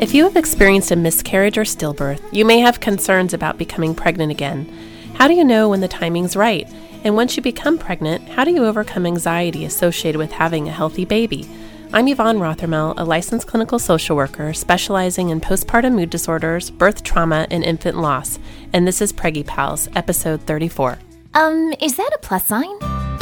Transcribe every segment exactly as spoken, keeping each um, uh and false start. If you have experienced a miscarriage or stillbirth, you may have concerns about becoming pregnant again. How do you know when the timing's right? And once you become pregnant, how do you overcome anxiety associated with having a healthy baby? I'm Yvonne Rothermel, a licensed clinical social worker specializing in postpartum mood disorders, birth trauma, and infant loss. And this is Preggie Pals, episode thirty-four. Um, is that a plus sign?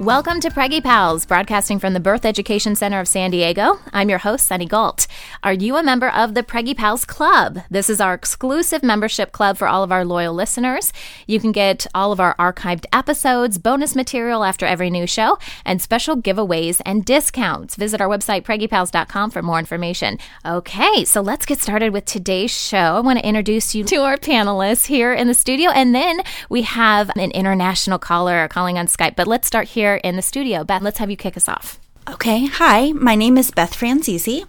Welcome to Preggie Pals, broadcasting from the Birth Education Center of San Diego. I'm your host, Sunny Gault. Are you a member of the Preggie Pals Club? This is our exclusive membership club for all of our loyal listeners. You can get all of our archived episodes, bonus material after every new show, and special giveaways and discounts. Visit our website, preggie pals dot com, for more information. Okay, so let's get started with today's show. I want to introduce you to our panelists here in the studio, and then we have an international caller calling on Skype, but let's start here in the studio. Beth, let's have you kick us off. Okay. Hi, my name is Beth Franzese.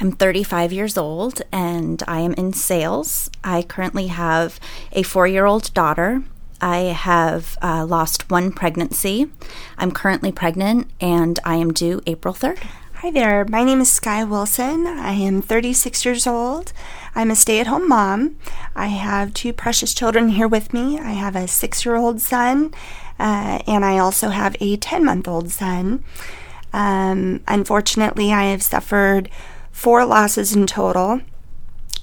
I'm thirty-five years old and I am in sales. I currently have a four-year-old daughter. I have uh, lost one pregnancy. I'm currently pregnant and I am due April third. Hi there. My name is Skye Wilson. I am thirty-six years old. I'm a stay-at-home mom. I have two precious children here with me. I have a six-year-old son, uh, and I also have a ten-month-old son. Um, unfortunately, I have suffered four losses in total,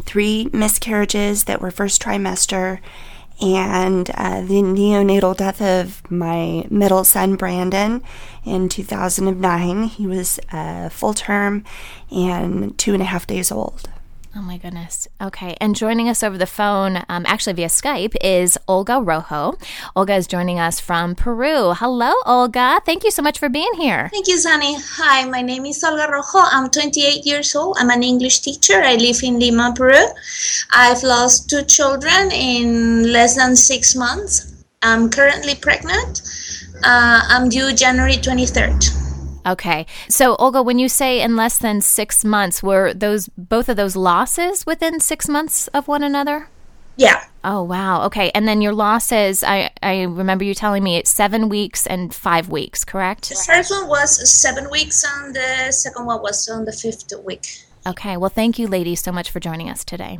three miscarriages that were first trimester, and uh, the neonatal death of my middle son, Brandon, in two thousand nine. He was uh, full term and two and a half days old. Oh, my goodness. Okay. And joining us over the phone, um, actually via Skype, is Olga Rojo. Olga is joining us from Peru. Hello, Olga. Thank you so much for being here. Thank you, Sunny. Hi, my name is Olga Rojo. I'm twenty-eight years old. I'm an English teacher. I live in Lima, Peru. I've lost two children in less than six months. I'm currently pregnant. Uh, I'm due January twenty-third. Okay. So, Olga, when you say in less than six months, were those both of those losses within six months of one another? Yeah. Oh, wow. Okay. And then your losses, I, I remember you telling me it's seven weeks and five weeks, correct? The first one was seven weeks and the second one was on the fifth week. Okay. Well, thank you, ladies, so much for joining us today.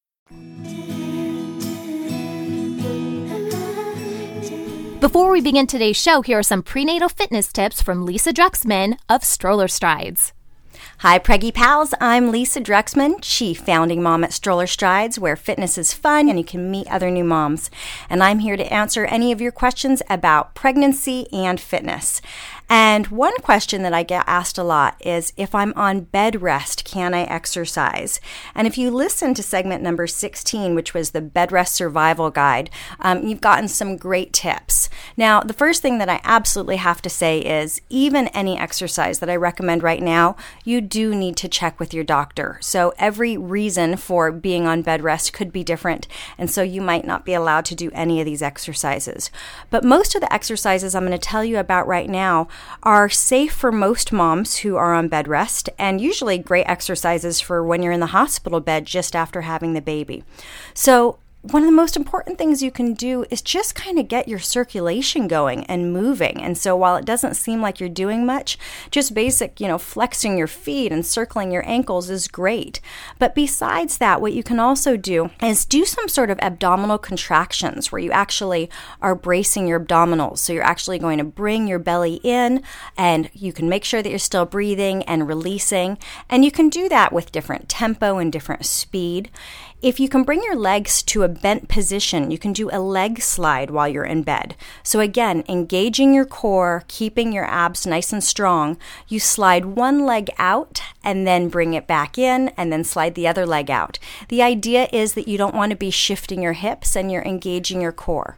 Before we begin today's show, here are some prenatal fitness tips from Lisa Druxman of Stroller Strides. Hi, Preggie Pals. I'm Lisa Druxman, chief founding mom at Stroller Strides, where fitness is fun and you can meet other new moms. And I'm here to answer any of your questions about pregnancy and fitness. And one question that I get asked a lot is, if I'm on bed rest, can I exercise? And if you listen to segment number sixteen, which was the bed rest survival guide, um, you've gotten some great tips. Now, the first thing that I absolutely have to say is, even any exercise that I recommend right now, you do need to check with your doctor. So every reason for being on bed rest could be different. And so you might not be allowed to do any of these exercises. But most of the exercises I'm going to tell you about right now are safe for most moms who are on bed rest, and usually great exercises for when you're in the hospital bed just after having the baby. So one of the most important things you can do is just kind of get your circulation going and moving. And so while it doesn't seem like you're doing much, just basic, you know, flexing your feet and circling your ankles is great. But besides that, what you can also do is do some sort of abdominal contractions where you actually are bracing your abdominals. So you're actually going to bring your belly in, and you can make sure that you're still breathing and releasing. And you can do that with different tempo and different speed. If you can bring your legs to a bent position, you can do a leg slide while you're in bed. So again, engaging your core, keeping your abs nice and strong. You slide one leg out and then bring it back in and then slide the other leg out. The idea is that you don't want to be shifting your hips and you're engaging your core.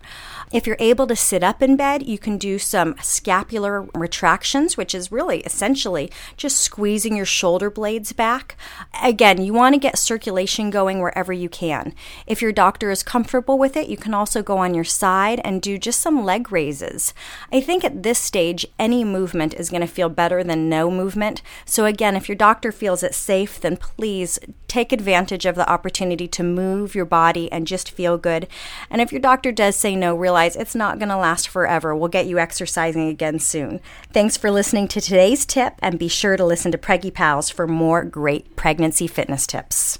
If you're able to sit up in bed, you can do some scapular retractions, which is really essentially just squeezing your shoulder blades back. Again, you want to get circulation going wherever you can. If your doctor is comfortable with it, you can also go on your side and do just some leg raises. I think at this stage, any movement is going to feel better than no movement. So again, if your doctor feels it's safe, then please take advantage of the opportunity to move your body and just feel good. And if your doctor does say no, realize it's not going to last forever. We'll get you exercising again soon. Thanks for listening to today's tip, and be sure to listen to Preggie Pals for more great pregnancy fitness tips.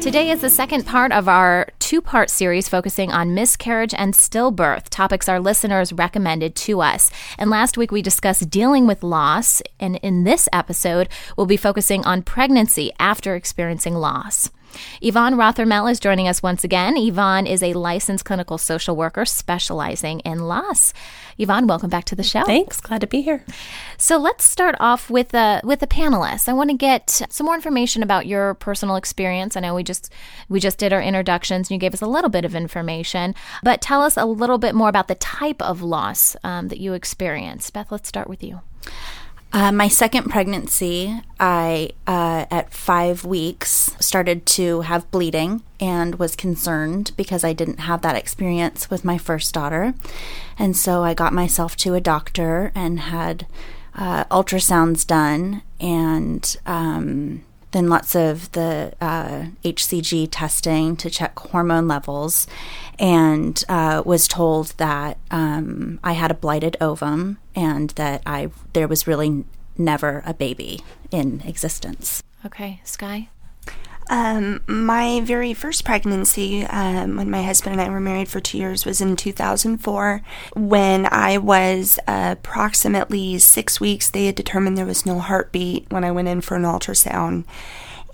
Today is the second part of our two-part series focusing on miscarriage and stillbirth, topics our listeners recommended to us. And last week we discussed dealing with loss, and in this episode we'll be focusing on pregnancy after experiencing loss. Yvonne Rothermel is joining us once again. Yvonne is a licensed clinical social worker specializing in loss. Yvonne, welcome back to the show. Thanks. Glad to be here. So let's start off with a, with a panelist. I want to get some more information about your personal experience. I know we just we just did our introductions, and you gave us a little bit of information, but tell us a little bit more about the type of loss um, that you experienced. Beth, let's start with you. Uh, my second pregnancy, I, uh, at five weeks, started to have bleeding and was concerned because I didn't have that experience with my first daughter. And so I got myself to a doctor and had uh, ultrasounds done, and um, then lots of the uh, H C G testing to check hormone levels, and uh, was told that um, I had a blighted ovum and that I there was really never a baby in existence. Okay, Skye? Um, my very first pregnancy, um, when my husband and I were married for two years, was in two thousand four. When I was uh, approximately six weeks, they had determined there was no heartbeat when I went in for an ultrasound.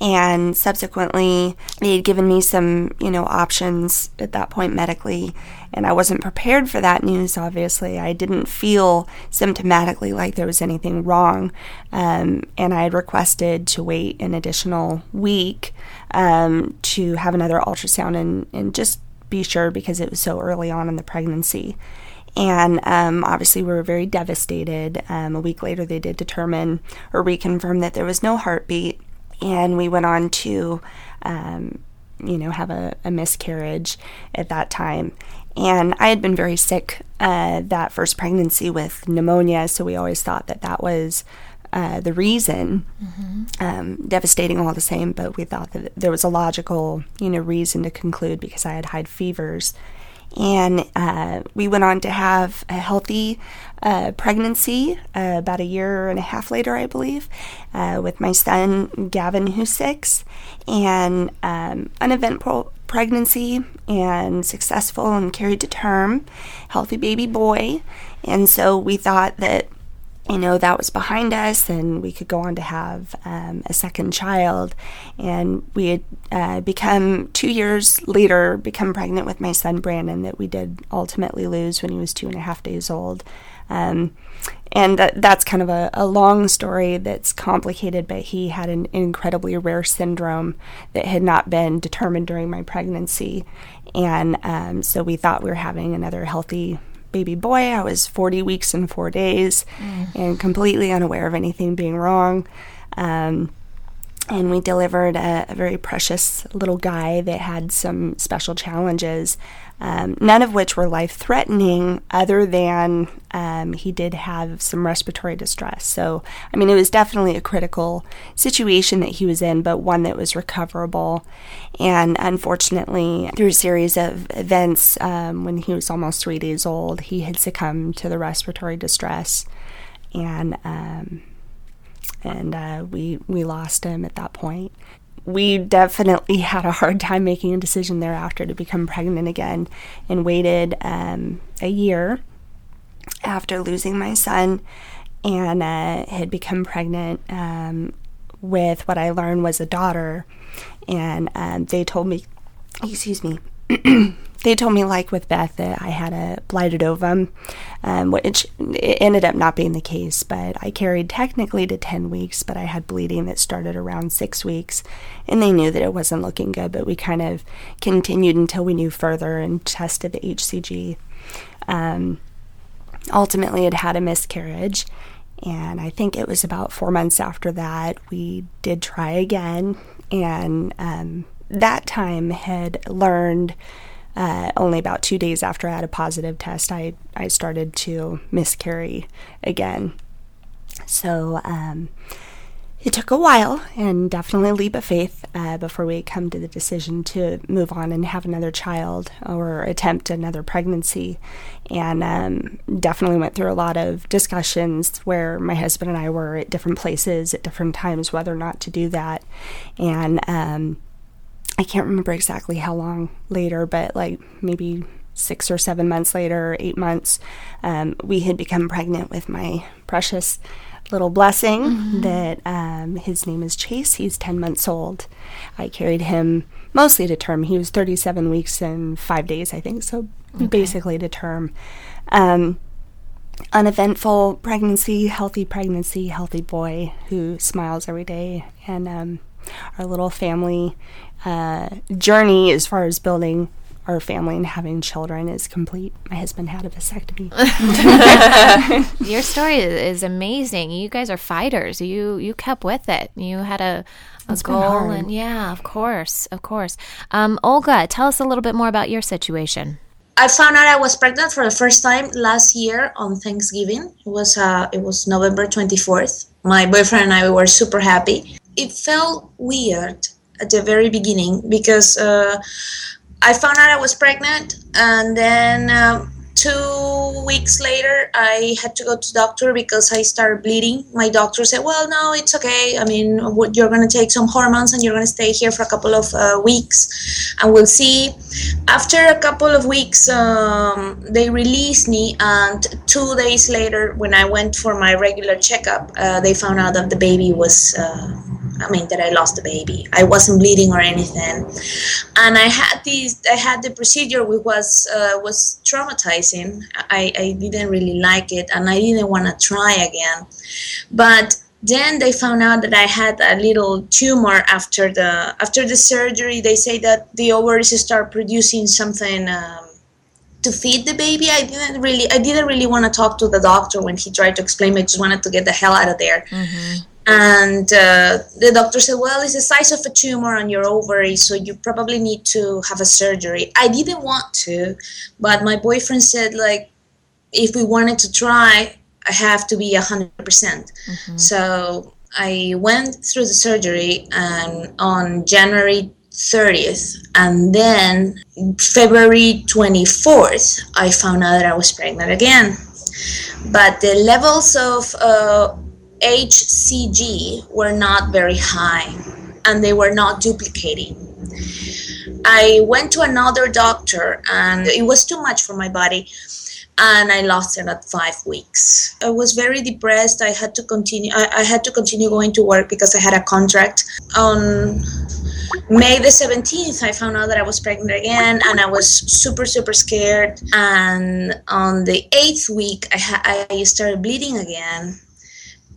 And subsequently, they had given me some, you know, options at that point medically, and I wasn't prepared for that news, obviously. I didn't feel symptomatically like there was anything wrong, um, and I had requested to wait an additional week um, to have another ultrasound and, and just be sure, because it was so early on in the pregnancy. And um, obviously we were very devastated. Um, a week later, they did determine or reconfirm that there was no heartbeat. And we went on to, um, you know, have a, a miscarriage at that time. And I had been very sick uh, that first pregnancy with pneumonia, so we always thought that that was uh, the reason. Mm-hmm. Um, devastating all the same, but we thought that there was a logical, you know, reason to conclude because I had high fevers. And uh, we went on to have a healthy uh, pregnancy uh, about a year and a half later, I believe, uh, with my son, Gavin, who's six, and um, uneventful pregnancy and successful and carried to term, healthy baby boy. And so we thought that, you know, that was behind us and we could go on to have um, a second child. And we had uh, become, two years later, become pregnant with my son Brandon, that we did ultimately lose when he was two and a half days old. Um, and that, that's kind of a, a long story that's complicated, but he had an incredibly rare syndrome that had not been determined during my pregnancy. And um, so we thought we were having another healthy baby boy. I was forty weeks and four days mm. and completely unaware of anything being wrong. Um, and we delivered a, a very precious little guy that had some special challenges, um, none of which were life-threatening other than um, he did have some respiratory distress. So, I mean, it was definitely a critical situation that he was in, but one that was recoverable. And unfortunately, through a series of events, um, when he was almost three days old, he had succumbed to the respiratory distress. And... Um, And uh, we we lost him at that point. We definitely had a hard time making a decision thereafter to become pregnant again, and waited um, a year after losing my son, and uh, had become pregnant um, with what I learned was a daughter. And um, they told me, excuse me, they told me, like with Beth, that I had a blighted ovum, um, which it ended up not being the case, but I carried technically to ten weeks, but I had bleeding that started around six weeks, and they knew that it wasn't looking good, but we kind of continued until we knew further and tested the H C G. Um, ultimately, it had a miscarriage, and I think it was about four months after that, we did try again, and um, that time had learned... Uh, only about two days after I had a positive test, I, I started to miscarry again. So um, it took a while and definitely a leap of faith uh, before we come to the decision to move on and have another child or attempt another pregnancy. And um, definitely went through a lot of discussions where my husband and I were at different places at different times whether or not to do that. And um I can't remember exactly how long later, but like maybe six or seven months later, eight months, um, we had become pregnant with my precious little blessing mm-hmm. that um, his name is Chase. He's ten months old. I carried him mostly to term. He was thirty-seven weeks and five days, I think, so okay. basically to term. Um, uneventful pregnancy, healthy pregnancy, healthy boy who smiles every day. And um, our little family... Uh, journey as far as building our family and having children is complete. My husband had a vasectomy. Your story is amazing. You guys are fighters. You you kept with it. You had a, a goal, and yeah, of course, of course. Um, Olga, tell us a little bit more about your situation. I found out I was pregnant for the first time last year on Thanksgiving. It was uh, it was November twenty-fourth. My boyfriend and I were super happy. It felt weird at the very beginning, because uh, I found out I was pregnant, and then um, two weeks later I had to go to the doctor because I started bleeding. My doctor said, well, no, it's okay. I mean, what, you're going to take some hormones and you're going to stay here for a couple of uh, weeks and we'll see. After a couple of weeks, um, they released me, and two days later when I went for my regular checkup, uh, they found out that the baby was... Uh, I mean, that I lost the baby. I wasn't bleeding or anything, and I had these. I had the procedure, which was uh, was traumatizing. I, I didn't really like it, and I didn't want to try again. But then they found out that I had a little tumor after the after the surgery. They say that the ovaries start producing something. Um, to feed the baby. I didn't really I didn't really want to talk to the doctor when he tried to explain me. I just wanted to get the hell out of there. Mm-hmm. And uh, the doctor said, well, it's the size of a tumor on your ovary, so you probably need to have a surgery. I didn't want to, but my boyfriend said, like, if we wanted to try, I have to be one hundred percent. Mm-hmm. So I went through the surgery, and on January thirtieth, and then February twenty-fourth, I found out that I was pregnant again. But the levels of uh, H C G were not very high, and they were not duplicating. I went to another doctor, and it was too much for my body, and I lost it at five weeks. I was very depressed. I had to continue. I, I had to continue going to work because I had a contract on. Um, May the seventeenth, I found out that I was pregnant again, and I was super, super scared. And on the eighth week, I, ha- I started bleeding again.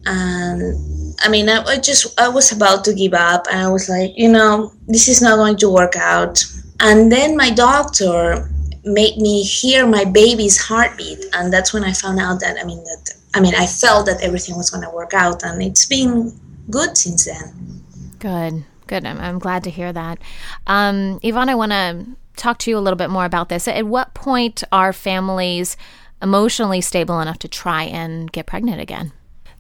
And I mean, I, I just, I was about to give up. And I was like, you know, this is not going to work out. And then my doctor made me hear my baby's heartbeat. And that's when I found out that, I mean, that, I mean, I felt that everything was going to work out, and it's been good since then. Good. Good. I'm, I'm glad to hear that. Um, Yvonne, I want to talk to you a little bit more about this. At what point are families emotionally stable enough to try and get pregnant again?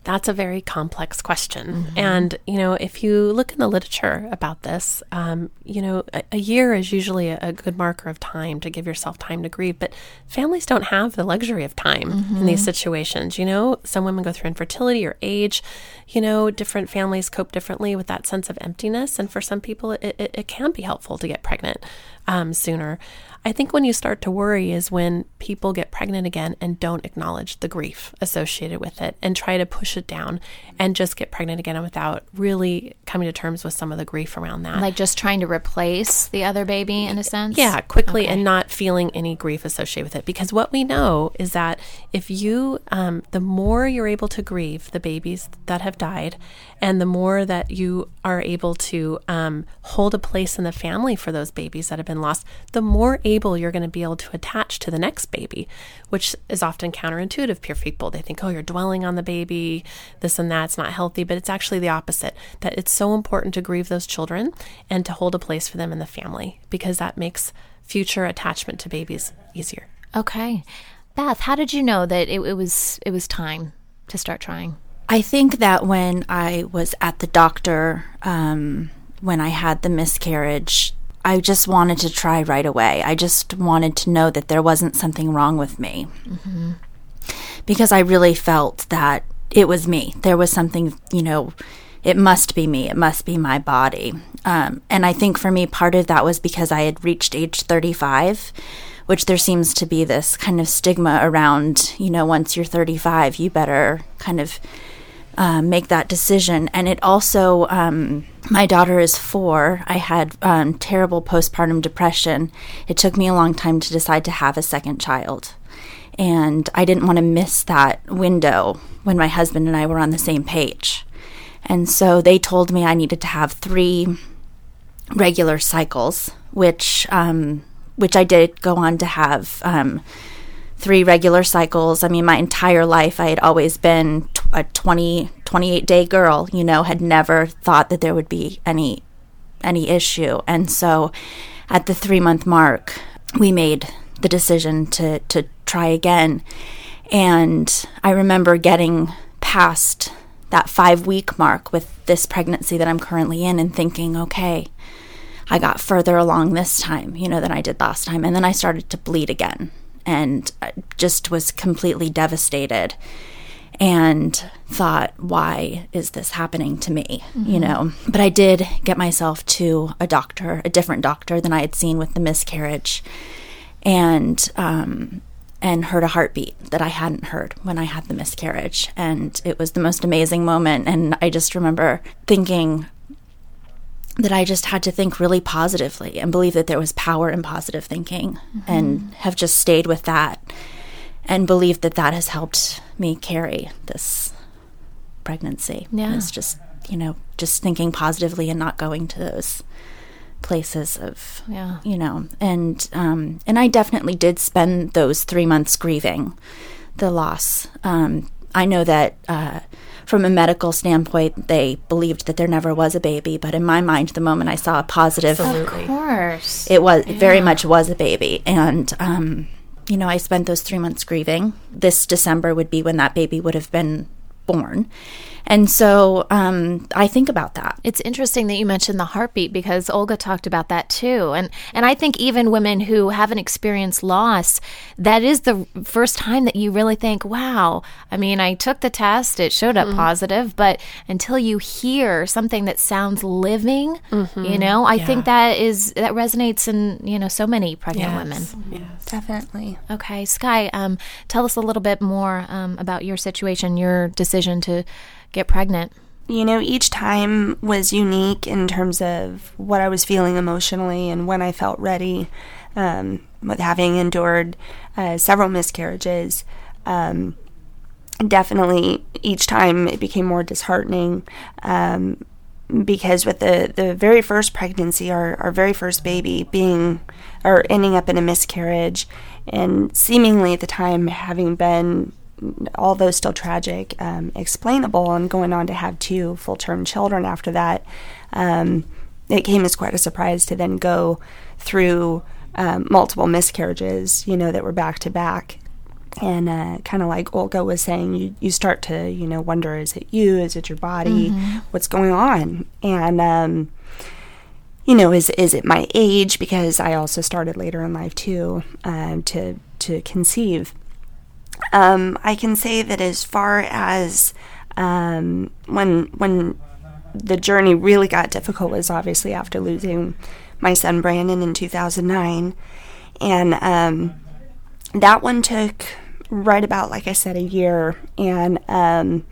That's a very complex question. Mm-hmm. And, you know, if you look in the literature about this, um, you know, a, a year is usually a, a good marker of time to give yourself time to grieve. But families don't have the luxury of time mm-hmm. in these situations. You know, some women go through infertility or age. You know, different families cope differently with that sense of emptiness. And for some people, it, it, it can be helpful to get pregnant um, sooner. I think when you start to worry is when people get pregnant again and don't acknowledge the grief associated with it and try to push it down and just get pregnant again without really coming to terms with some of the grief around that. Like just trying to replace the other baby in a sense? Yeah, quickly okay. and not feeling any grief associated with it. Because what we know is that if you, um, the more you're able to grieve the babies that have died and the more that you are able to um, hold a place in the family for those babies that have been lost, the more able you're going to be able to attach to the next baby, which is often counterintuitive for people. They think, oh, you're dwelling on the baby, this and that, it's not healthy, but it's actually the opposite, that it's so important to grieve those children and to hold a place for them in the family, because that makes future attachment to babies easier. Okay. Beth, how did you know that it, it was it was time to start trying? I think that when I was at the doctor, um, when I had the miscarriage, I just wanted to try right away. I just wanted to know that there wasn't something wrong with me mm-hmm. because I really felt that it was me. There was something, you know, it must be me. It must be my body. Um, and I think for me, part of that was because I had reached age thirty-five, which there seems to be this kind of stigma around, you know, once you're thirty-five, you better kind of Uh, make that decision. And it also, um, my daughter is four. I had um, terrible postpartum depression. It took me a long time to decide to have a second child. And I didn't want to miss that window when my husband and I were on the same page. And so they told me I needed to have three regular cycles, which, um, which I did go on to have um, three regular cycles. I mean, my entire life, I had always been t- a twenty, twenty-eight day girl, you know, had never thought that there would be any, any issue. And so at the three month mark, we made the decision to, to try again. And I remember getting past that five week mark with this pregnancy that I'm currently in and thinking, okay, I got further along this time, you know, than I did last time. And then I started to bleed again. And just was completely devastated and thought, why is this happening to me? Mm-hmm. You know, but I did get myself to a doctor, a different doctor than I had seen with the miscarriage, and um, and heard a heartbeat that I hadn't heard when I had the miscarriage. And it was the most amazing moment. And I just remember thinking that I just had to think really positively and believe that there was power in positive thinking mm-hmm. and have just stayed with that and believed that that has helped me carry this pregnancy. Yeah. It's just, you know, just thinking positively and not going to those places of, yeah. you know, and, um, and I definitely did spend those three months grieving the loss. Um, I know that, uh, from a medical standpoint, they believed that there never was a baby, but in my mind, the moment I saw a positive, absolutely. Of course, it was yeah. very much was a baby. And um, you know, I spent those three months grieving. This December would be when that baby would have been born, and so um, I think about that. It's interesting that you mentioned the heartbeat because Olga talked about that too, and and I think even women who haven't experienced loss, that is the first time that you really think, "Wow!" I mean, I took the test; it showed up mm-hmm. positive, but until you hear something that sounds living, mm-hmm. you know, I yeah. think that is that resonates in you know so many pregnant yes. women. Yes, definitely. Okay, Skye, um, tell us a little bit more um, about your situation, your decision to get pregnant. You know, each time was unique in terms of what I was feeling emotionally and when I felt ready. Um, with having endured uh, several miscarriages, um, definitely each time it became more disheartening. Um, because with the, the very first pregnancy, our, our very first baby being or ending up in a miscarriage, and seemingly at the time having been, although still tragic, um, explainable, and going on to have two full-term children after that, um, it came as quite a surprise to then go through um, multiple miscarriages, you know, that were back-to-back. And uh, kind of like Olga was saying, you, you start to, you know, wonder, is it you? Is it your body? Mm-hmm. What's going on? And, um, you know, is is it my age? Because I also started later in life, too, um, to, to conceive. Um, I can say that as far as um, when when the journey really got difficult was obviously after losing my son Brandon in two thousand nine, and um, that one took right about, like I said, a year, and um,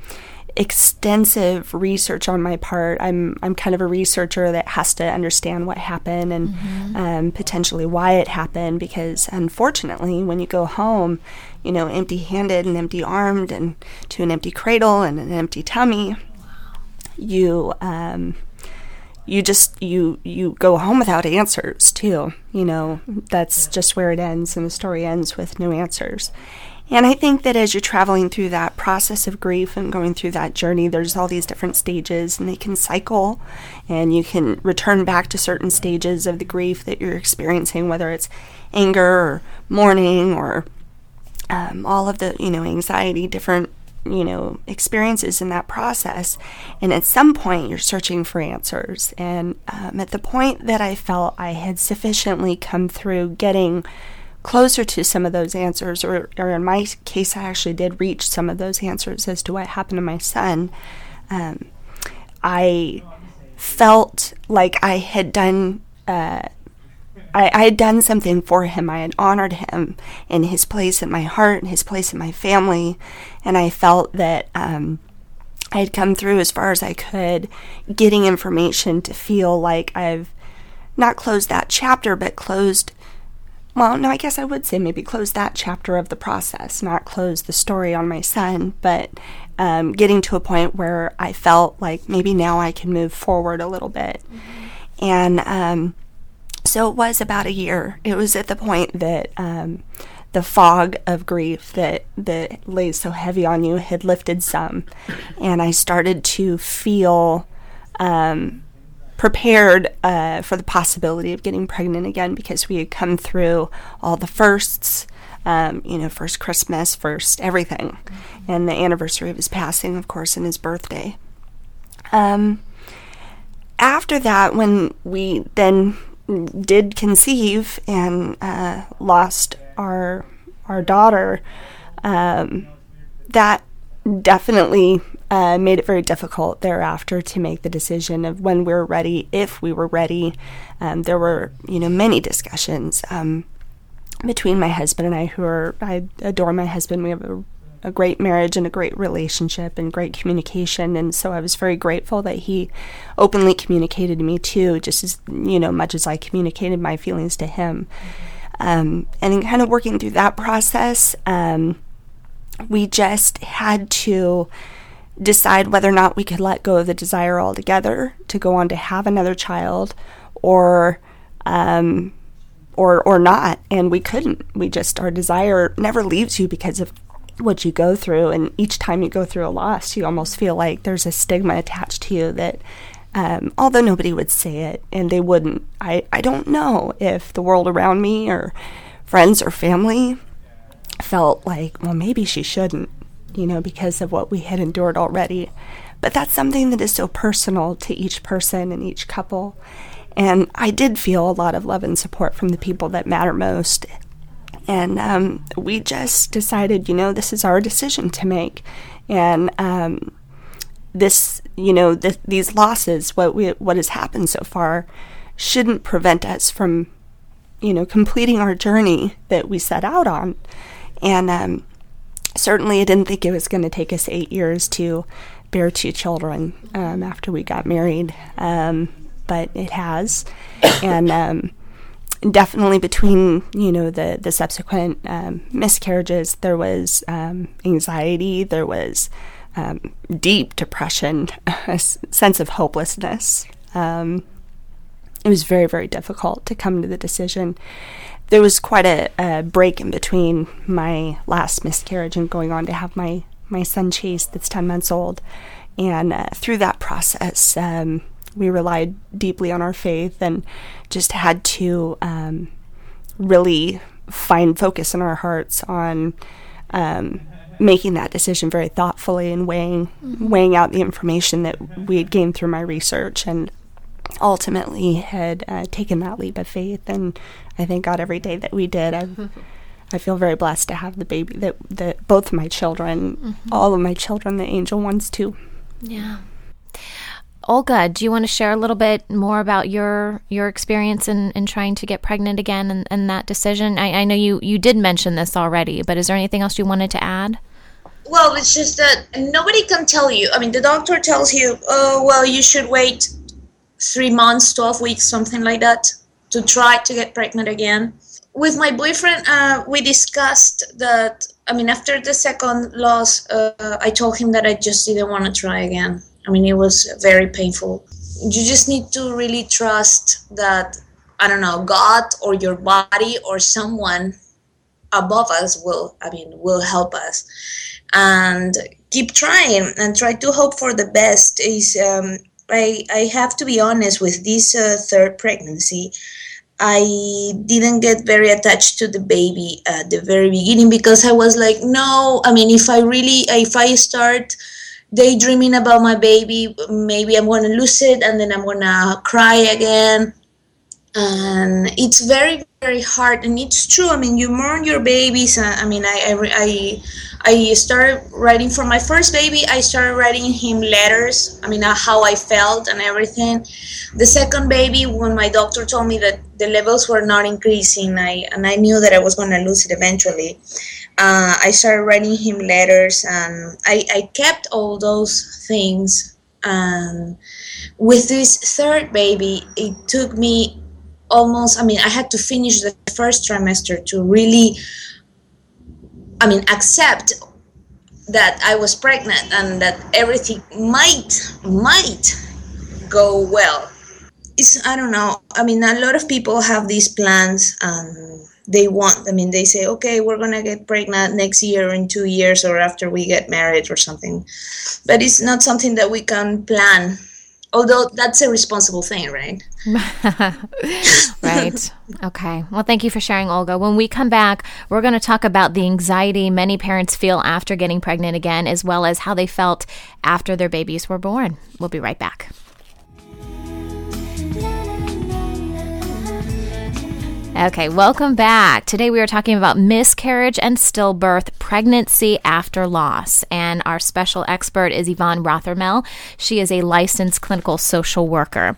extensive research on my part. I'm I'm kind of a researcher that has to understand what happened and mm-hmm. um, potentially why it happened, because unfortunately when you go home, you know, empty-handed and empty-armed and to an empty cradle and an empty tummy, you um, you just you you go home without answers too. You know, that's yeah. just where it ends, and the story ends with no answers. And I think that as you're traveling through that process of grief and going through that journey, there's all these different stages, and they can cycle, and you can return back to certain stages of the grief that you're experiencing, whether it's anger or mourning or Um, all of the, you know, anxiety, different, you know, experiences in that process. And at some point, you're searching for answers. And um, at the point that I felt I had sufficiently come through getting closer to some of those answers, or, or in my case, I actually did reach some of those answers as to what happened to my son, um, I felt like I had done uh I, I had done something for him. I had honored him in his place in my heart and his place in my family. And I felt that um, I had come through as far as I could, getting information to feel like I've not closed that chapter, but closed, well, no, I guess I would say maybe closed that chapter of the process, not closed the story on my son, but um, getting to a point where I felt like maybe now I can move forward a little bit. Mm-hmm. And um So it was about a year. It was at the point that um, the fog of grief that, that lays so heavy on you had lifted some. And I started to feel um, prepared uh, for the possibility of getting pregnant again, because we had come through all the firsts, um, you know, first Christmas, first everything. Mm-hmm. And the anniversary of his passing, of course, and his birthday. Um, after that, when we then did conceive and uh, lost our our daughter, um, that definitely uh, made it very difficult thereafter to make the decision of when we were ready, if we were ready. Um, there were, you know, many discussions um, between my husband and I, who are, I adore my husband. We have a, a great marriage and a great relationship and great communication, and so I was very grateful that he openly communicated to me too, just as, you know, much as I communicated my feelings to him. Um, and in kind of working through that process, um, we just had to decide whether or not we could let go of the desire altogether to go on to have another child, or um, or or not. And we couldn't. We just, our desire never leaves you because of what you go through, and each time you go through a loss, you almost feel like there's a stigma attached to you that, um, although nobody would say it, and they wouldn't, I, I don't know if the world around me or friends or family felt like, well, maybe she shouldn't, you know, because of what we had endured already. But that's something that is so personal to each person and each couple. And I did feel a lot of love and support from the people that matter most. And um, we just decided, you know, this is our decision to make. And um, this, you know, th- these losses, what we, what has happened so far, shouldn't prevent us from, you know, completing our journey that we set out on. And um, certainly I didn't think it was going to take us eight years to bear two children um, after we got married, um, but it has. And um, definitely between, you know, the, the subsequent um, miscarriages, there was um, anxiety, there was um, deep depression, a sense of hopelessness. Um, it was very, very difficult to come to the decision. There was quite a, a break in between my last miscarriage and going on to have my, my son Chase, that's ten months old. And uh, through that process, um, we relied deeply on our faith and just had to um, really find focus in our hearts on um, making that decision very thoughtfully and weighing mm-hmm. weighing out the information that we had gained through my research, and ultimately had uh, taken that leap of faith. And I thank God every day that we did. I I feel very blessed to have the baby, that, that both of my children, mm-hmm. all of my children, the angel ones too. Yeah. Olga, do you want to share a little bit more about your your experience in, in trying to get pregnant again and, and that decision? I, I know you, you did mention this already, but is there anything else you wanted to add? Well, it's just that nobody can tell you. I mean, the doctor tells you, oh, well, you should wait three months, twelve weeks, something like that, to try to get pregnant again. With my boyfriend, uh, we discussed that, I mean, after the second loss, uh, I told him that I just didn't want to try again. I mean, it was very painful. You just need to really trust that, I don't know, God or your body or someone above us will, I mean, will help us. And keep trying and try to hope for the best. Is um, I, I have to be honest, with this uh, third pregnancy, I didn't get very attached to the baby at the very beginning, because I was like, no, I mean, if I really, if I start daydreaming about my baby, maybe I'm going to lose it and then I'm going to cry again. And it's very, very hard. And it's true. I mean, you mourn your babies. I mean, I, I, I, I started writing for my first baby. I started writing him letters. I mean, how I felt and everything. The second baby, when my doctor told me that the levels were not increasing, I and I knew that I was going to lose it eventually. Uh, I started writing him letters, and I, I kept all those things. And with this third baby, it took me almost, I mean, I had to finish the first trimester to really, I mean, accept that I was pregnant and that everything might, might go well. It's, I don't know, I mean, a lot of people have these plans, and they want, I mean, they say, okay, we're going to get pregnant next year, in two years, or after we get married or something. But it's not something that we can plan, although that's a responsible thing, right? Right. Okay. Well, thank you for sharing, Olga. When we come back, we're going to talk about the anxiety many parents feel after getting pregnant again, as well as how they felt after their babies were born. We'll be right back. Okay, welcome back. Today we are talking about miscarriage and stillbirth, pregnancy after loss. And our special expert is Yvonne Rothermel. She is a licensed clinical social worker.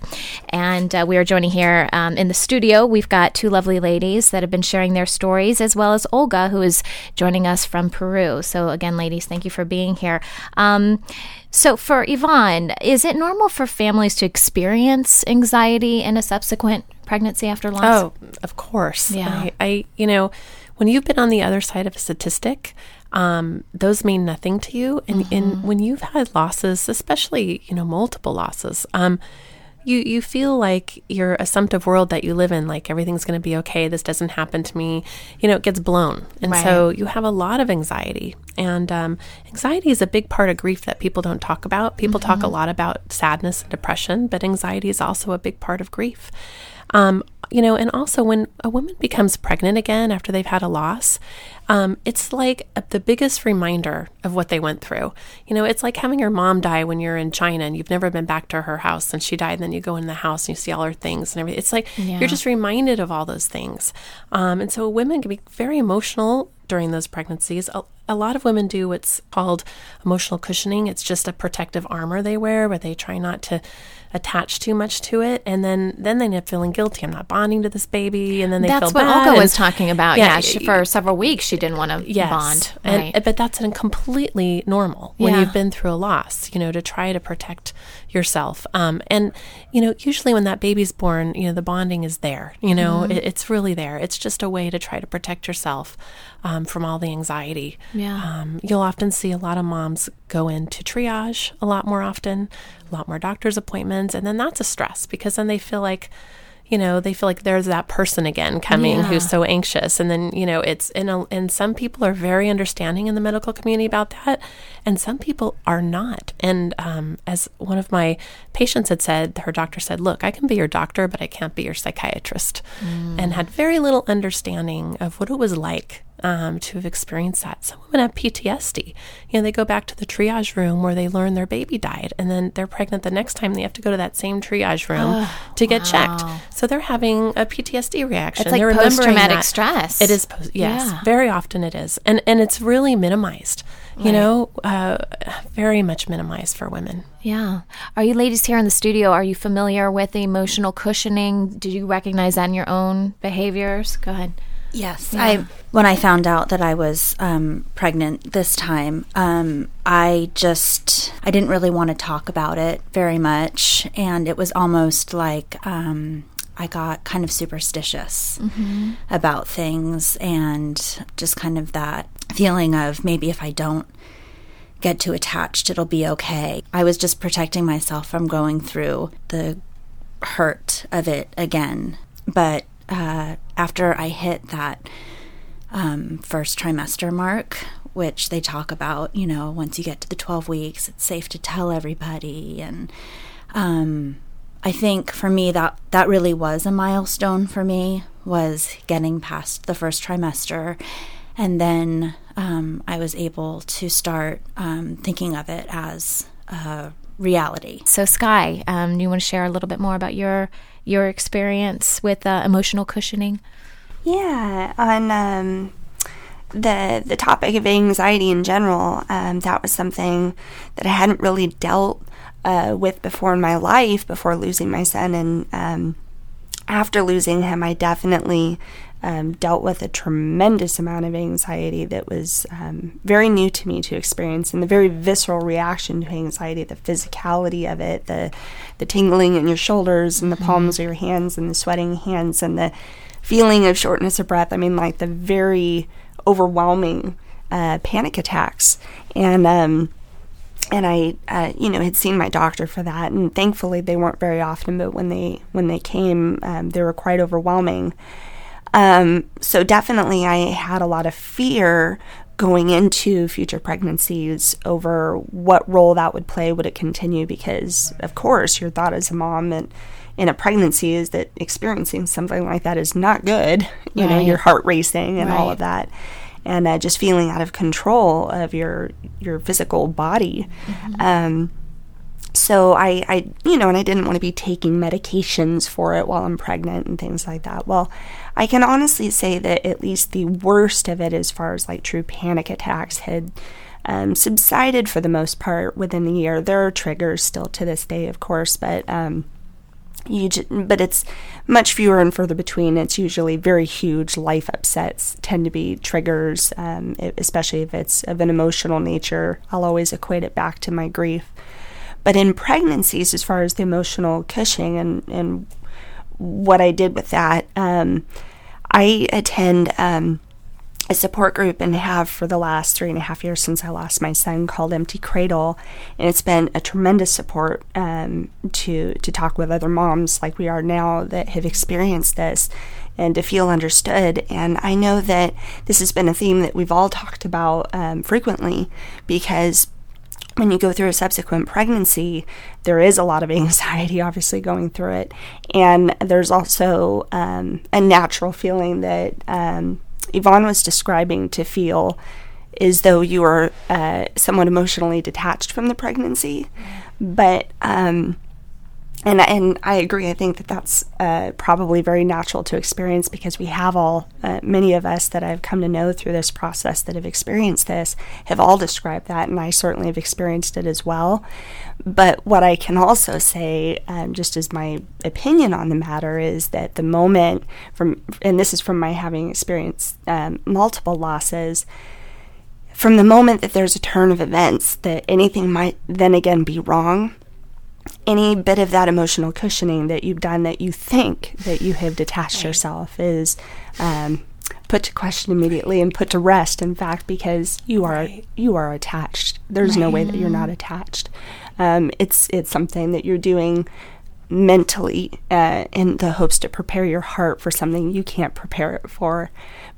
And uh, we are joining here um, in the studio. We've got two lovely ladies that have been sharing their stories, as well as Olga, who is joining us from Peru. So again, ladies, thank you for being here. Um, so for Yvonne, is it normal for families to experience anxiety in a subsequent pregnancy after loss? Oh, of course. Yeah. I, I, you know, when you've been on the other side of a statistic, um, those mean nothing to you. And, mm-hmm. and when you've had losses, especially, you know, multiple losses, um, you, you feel like your assumptive world that you live in, like everything's going to be okay. This doesn't happen to me. You know, it gets blown. And right. so you have a lot of anxiety. And um, anxiety is a big part of grief that people don't talk about. People mm-hmm. talk a lot about sadness and depression, but anxiety is also a big part of grief. Um, you know, and also when a woman becomes pregnant again after they've had a loss, um, it's like a, the biggest reminder of what they went through. You know, it's like having your mom die when you're in China and you've never been back to her house, and she died, and then you go in the house and you see all her things and everything. It's like yeah. you're just reminded of all those things. Um, and so women can be very emotional during those pregnancies. A lot of women do what's called emotional cushioning. It's just a protective armor they wear, but they try not to attach too much to it. And then, then they end up feeling guilty. I'm not bonding to this baby. And then they that's feel bad. That's what Olga was talking about. Yeah, yeah she, for several weeks, she didn't want to yes, bond. Right? And, but that's completely normal when yeah. you've been through a loss, you know, to try to protect yourself. Um, and, you know, usually when that baby's born, you know, the bonding is there. You know, mm-hmm. it, it's really there. It's just a way to try to protect yourself um, from all the anxiety. Yeah. Um, you'll often see a lot of moms go into triage a lot more often, a lot more doctor's appointments. And then that's a stress because then they feel like, you know, they feel like there's that person again coming yeah. who's so anxious. And then, you know, it's in a, and some people are very understanding in the medical community about that. And some people are not. And um, as one of my patients had said, her doctor said, look, I can be your doctor, but I can't be your psychiatrist. Mm. And had very little understanding of what it was like Um, to have experienced that. Some women have P T S D. You know, they go back to the triage room where they learn their baby died, and then they're pregnant the next time. They have to go to that same triage room oh, to get wow. checked. So they're having a P T S D reaction. It's like post-traumatic that. stress. It is. Post- yes, yeah. Very often it is, and and it's really minimized. You right. know, uh, very much minimized for women. Yeah. Are you ladies here in the studio, are you familiar with the emotional cushioning? Did you recognize that in your own behaviors? Go ahead. Yes. Yeah. I when I found out that I was um, pregnant this time, um, I just, I didn't really want to talk about it very much. And it was almost like um, I got kind of superstitious mm-hmm. about things, and just kind of that feeling of maybe if I don't get too attached, it'll be okay. I was just protecting myself from going through the hurt of it again. But Uh, after I hit that um, first trimester mark, which they talk about, you know, once you get to the twelve weeks, it's safe to tell everybody. And um, I think for me, that, that really was a milestone for me, was getting past the first trimester. And then um, I was able to start um, thinking of it as a reality. So Skye, um, do you want to share a little bit more about your your experience with uh, emotional cushioning? Yeah, on um, the the topic of anxiety in general, um, that was something that I hadn't really dealt uh, with before in my life, before losing my son. And um, after losing him, I definitely um, dealt with a tremendous amount of anxiety that was um, very new to me to experience, and the very visceral reaction to anxiety, the physicality of it, the the tingling in your shoulders and the mm-hmm. palms of your hands and the sweating hands and the feeling of shortness of breath. I mean, like the very overwhelming uh, panic attacks. And um, and I, uh, you know, had seen my doctor for that, and thankfully they weren't very often, but when they when they came, um, they were quite overwhelming. Um, so definitely I had a lot of fear going into future pregnancies over what role that would play. Would it continue? Because of course your thought as a mom and in a pregnancy is that experiencing something like that is not good. You right. know, your heart racing and right. all of that. And uh, just feeling out of control of your, your physical body. Mm-hmm. Um, so I, I, you know, and I didn't want to be taking medications for it while I'm pregnant and things like that. Well, I can honestly say that at least the worst of it, as far as like true panic attacks, had um, subsided for the most part within the year. There are triggers still to this day, of course, but um, you, j- but it's much fewer and further between. It's usually very huge life upsets tend to be triggers, um, it, especially if it's of an emotional nature. I'll always equate it back to my grief. But in pregnancies, as far as the emotional cushioning and, and what I did with that, um, I attend um, a support group and have for the last three and a half years since I lost my son, called Empty Cradle. And it's been a tremendous support um, to, to talk with other moms like we are now that have experienced this and to feel understood. And I know that this has been a theme that we've all talked about um, frequently, because when you go through a subsequent pregnancy, there is a lot of anxiety, obviously, going through it. And there's also um, a natural feeling that um, Yvonne was describing, to feel as though you are uh, somewhat emotionally detached from the pregnancy. But um, And, and I agree. I think that that's uh, probably very natural to experience, because we have all, uh, many of us that I've come to know through this process that have experienced this, have all described that, and I certainly have experienced it as well. But what I can also say, um, just as my opinion on the matter, is that the moment from, and this is from my having experienced um, multiple losses, from the moment that there's a turn of events that anything might then again be wrong, any bit of that emotional cushioning that you've done, that you think that you have detached right. yourself, is um, put to question immediately and put to rest, in fact, because you are right. you are attached. There's right. no way that you're not attached. Um, it's it's something that you're doing mentally uh, in the hopes to prepare your heart for something you can't prepare it for,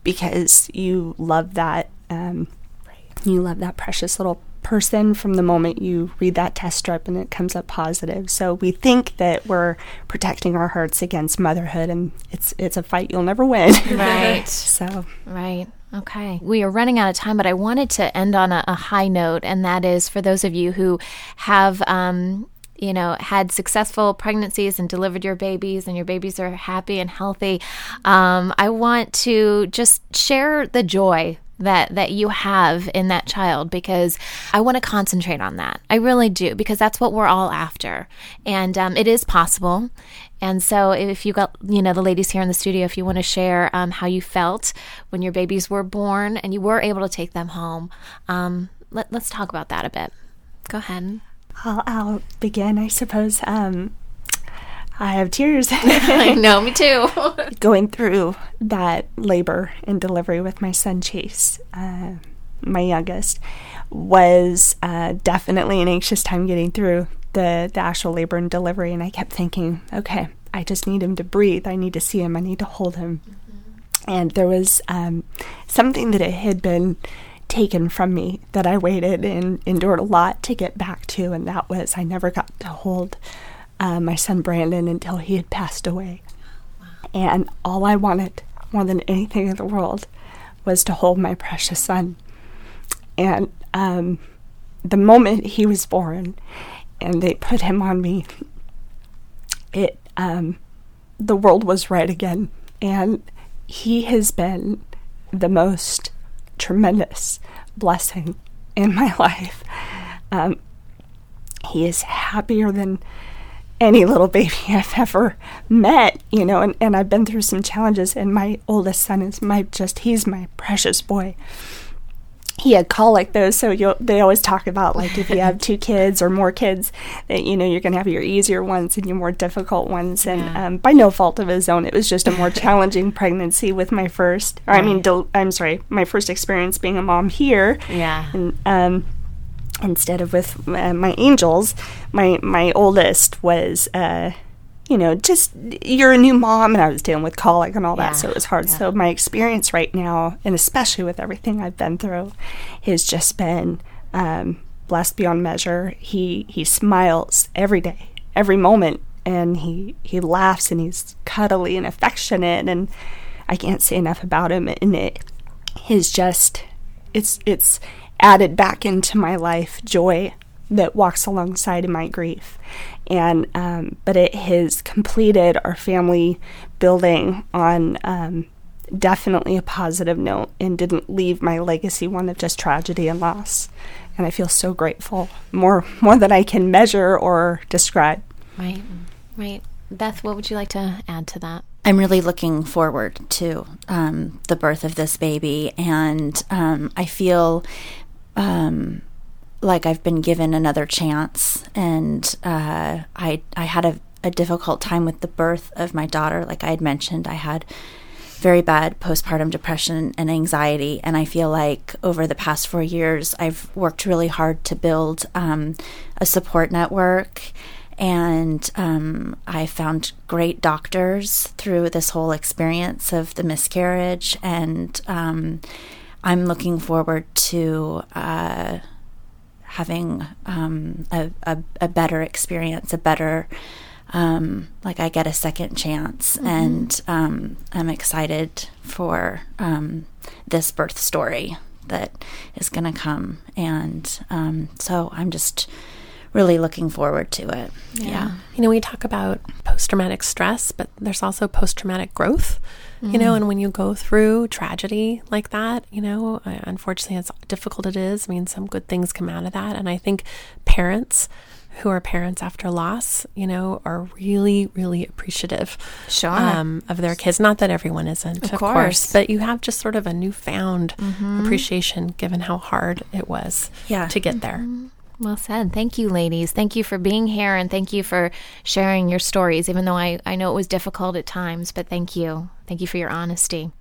because you love that um, right. you love that precious little person from the moment you read that test strip and it comes up positive. So we think that we're protecting our hearts against motherhood, and it's it's a fight you'll never win. Right. so. Right. Okay. We are running out of time, but I wanted to end on a, a high note, and that is for those of you who have... Um, you know, had successful pregnancies and delivered your babies, and your babies are happy and healthy. Um, I want to just share the joy that that you have in that child, because I want to concentrate on that. I really do, because that's what we're all after, and um, it is possible. And so if you got, you know, the ladies here in the studio, if you want to share um, how you felt when your babies were born and you were able to take them home, um, let, let's talk about that a bit. Go ahead. I'll, I'll begin, I suppose. Um, I have tears. I know, me too. Going through that labor and delivery with my son Chase, uh, my youngest, was uh, definitely an anxious time getting through the, the actual labor and delivery. And I kept thinking, okay, I just need him to breathe. I need to see him. I need to hold him. Mm-hmm. And there was um, something that it had been taken from me that I waited and endured a lot to get back to, and that was I never got to hold uh, my son Brandon until he had passed away. Wow. And all I wanted more than anything in the world was to hold my precious son. And um, the moment he was born and they put him on me, it um, the world was right again, and he has been the most tremendous blessing in my life. Um, he is happier than any little baby I've ever met, you know, and, and I've been through some challenges, and my oldest son is my just, he's my precious boy. He had colic, though, so you'll, they always talk about, like, if you have two kids or more kids, that, you know, you're going to have your easier ones and your more difficult ones. And yeah. um, by no fault of his own, it was just a more challenging pregnancy with my first, or right. I mean, del- I'm sorry, my first experience being a mom here. Yeah. And, um, instead of with uh, my angels, my, my oldest was... Uh, you know, just, you're a new mom, and I was dealing with colic and all that, yeah, so it was hard. Yeah. So my experience right now, and especially with everything I've been through, has just been um, blessed beyond measure. He he smiles every day, every moment, and he, he laughs, and he's cuddly and affectionate, and I can't say enough about him, and it is just, it's it's added back into my life joy that walks alongside in my grief. And um, but it has completed our family building on um, definitely a positive note, and didn't leave my legacy one of just tragedy and loss. And I feel so grateful, more more than I can measure or describe. Right, right. Beth, what would you like to add to that? I'm really looking forward to um, the birth of this baby, and um, I feel... Um, like I've been given another chance, and uh, I I had a, a difficult time with the birth of my daughter. Like I had mentioned, I had very bad postpartum depression and anxiety, and I feel like over the past four years, I've worked really hard to build um, a support network, and um, I found great doctors through this whole experience of the miscarriage, and um, I'm looking forward to... Uh, having um, a, a, a better experience, a better, um, like I get a second chance. Mm-hmm. And um, I'm excited for um, this birth story that is going to come. And um, so I'm just really looking forward to it. Yeah. yeah. You know, we talk about post-traumatic stress, but there's also post-traumatic growth, mm-hmm. you know, and when you go through tragedy like that, you know, unfortunately, as difficult it is, I mean, some good things come out of that. And I think parents who are parents after loss, you know, are really, really appreciative sure. um, of their kids. Not that everyone isn't, of, of course. course, but you have just sort of a newfound mm-hmm. appreciation given how hard it was yeah. to get there. Mm-hmm. Well said. Thank you, ladies. Thank you for being here, and thank you for sharing your stories, even though I, I know it was difficult at times, but thank you. Thank you for your honesty.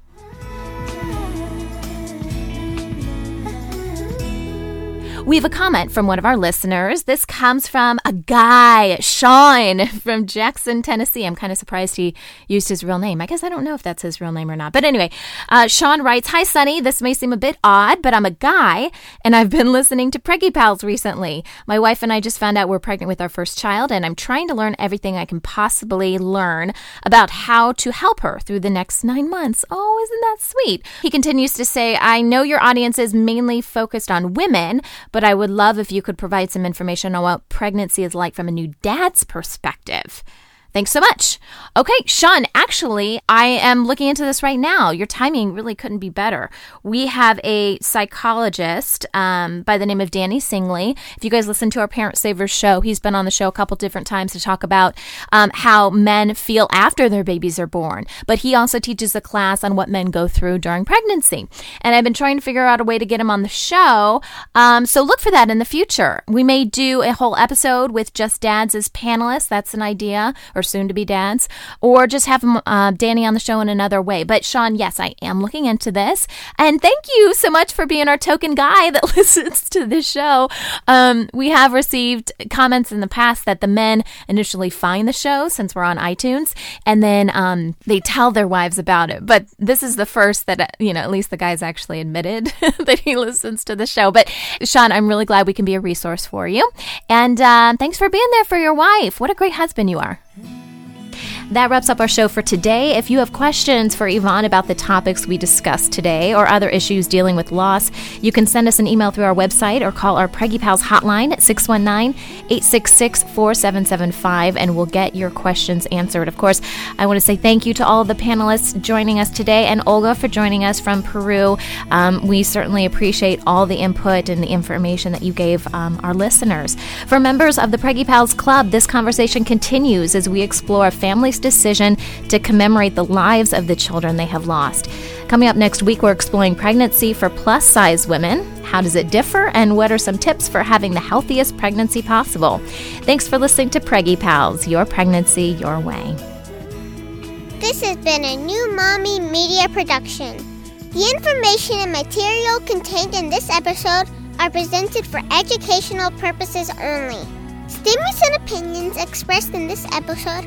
We have a comment from one of our listeners. This comes from a guy, Sean, from Jackson, Tennessee. I'm kind of surprised he used his real name. I guess I don't know if that's his real name or not. But anyway, uh, Sean writes, "Hi, Sunny. This may seem a bit odd, but I'm a guy, and I've been listening to Preggie Pals recently. My wife and I just found out we're pregnant with our first child, and I'm trying to learn everything I can possibly learn about how to help her through the next nine months. Oh, isn't that sweet? He continues to say, "I know your audience is mainly focused on women, but I would love if you could provide some information on what pregnancy is like from a new dad's perspective. Thanks so much." Okay, Sean, actually, I am looking into this right now. Your timing really couldn't be better. We have a psychologist um, by the name of Danny Singley. If you guys listen to our Parent Savers show, he's been on the show a couple different times to talk about um, how men feel after their babies are born. But he also teaches a class on what men go through during pregnancy. And I've been trying to figure out a way to get him on the show. Um, so look for that in the future. We may do a whole episode with just dads as panelists. That's an idea. Or soon-to-be dads, or just have uh, Danny on the show in another way. But Sean, yes, I am looking into this. And thank you so much for being our token guy that listens to this show. Um, we have received comments in the past that the men initially find the show, since we're on iTunes, and then um, they tell their wives about it. But this is the first that, you know, at least the guy's actually admitted that he listens to the show. But Sean, I'm really glad we can be a resource for you. And uh, thanks for being there for your wife. What a great husband you are. That wraps up our show for today. If you have questions for Yvonne about the topics we discussed today or other issues dealing with loss, you can send us an email through our website or call our Preggie Pals hotline at six one nine, eight six six, four seven seven five, and we'll get your questions answered. Of course, I want to say thank you to all of the panelists joining us today, and Olga for joining us from Peru. Um, we certainly appreciate all the input and the information that you gave um, our listeners. For members of the Preggie Pals Club, this conversation continues as we explore families' decision to commemorate the lives of the children they have lost. Coming up next week, we're exploring pregnancy for plus-size women. How does it differ, and what are some tips for having the healthiest pregnancy possible? Thanks for listening to Preggie Pals, your pregnancy, your way. This has been a New Mommy Media production. The information and material contained in this episode are presented for educational purposes only. Statements and opinions expressed in this episode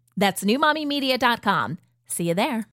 That's new mommy media dot com. See you there.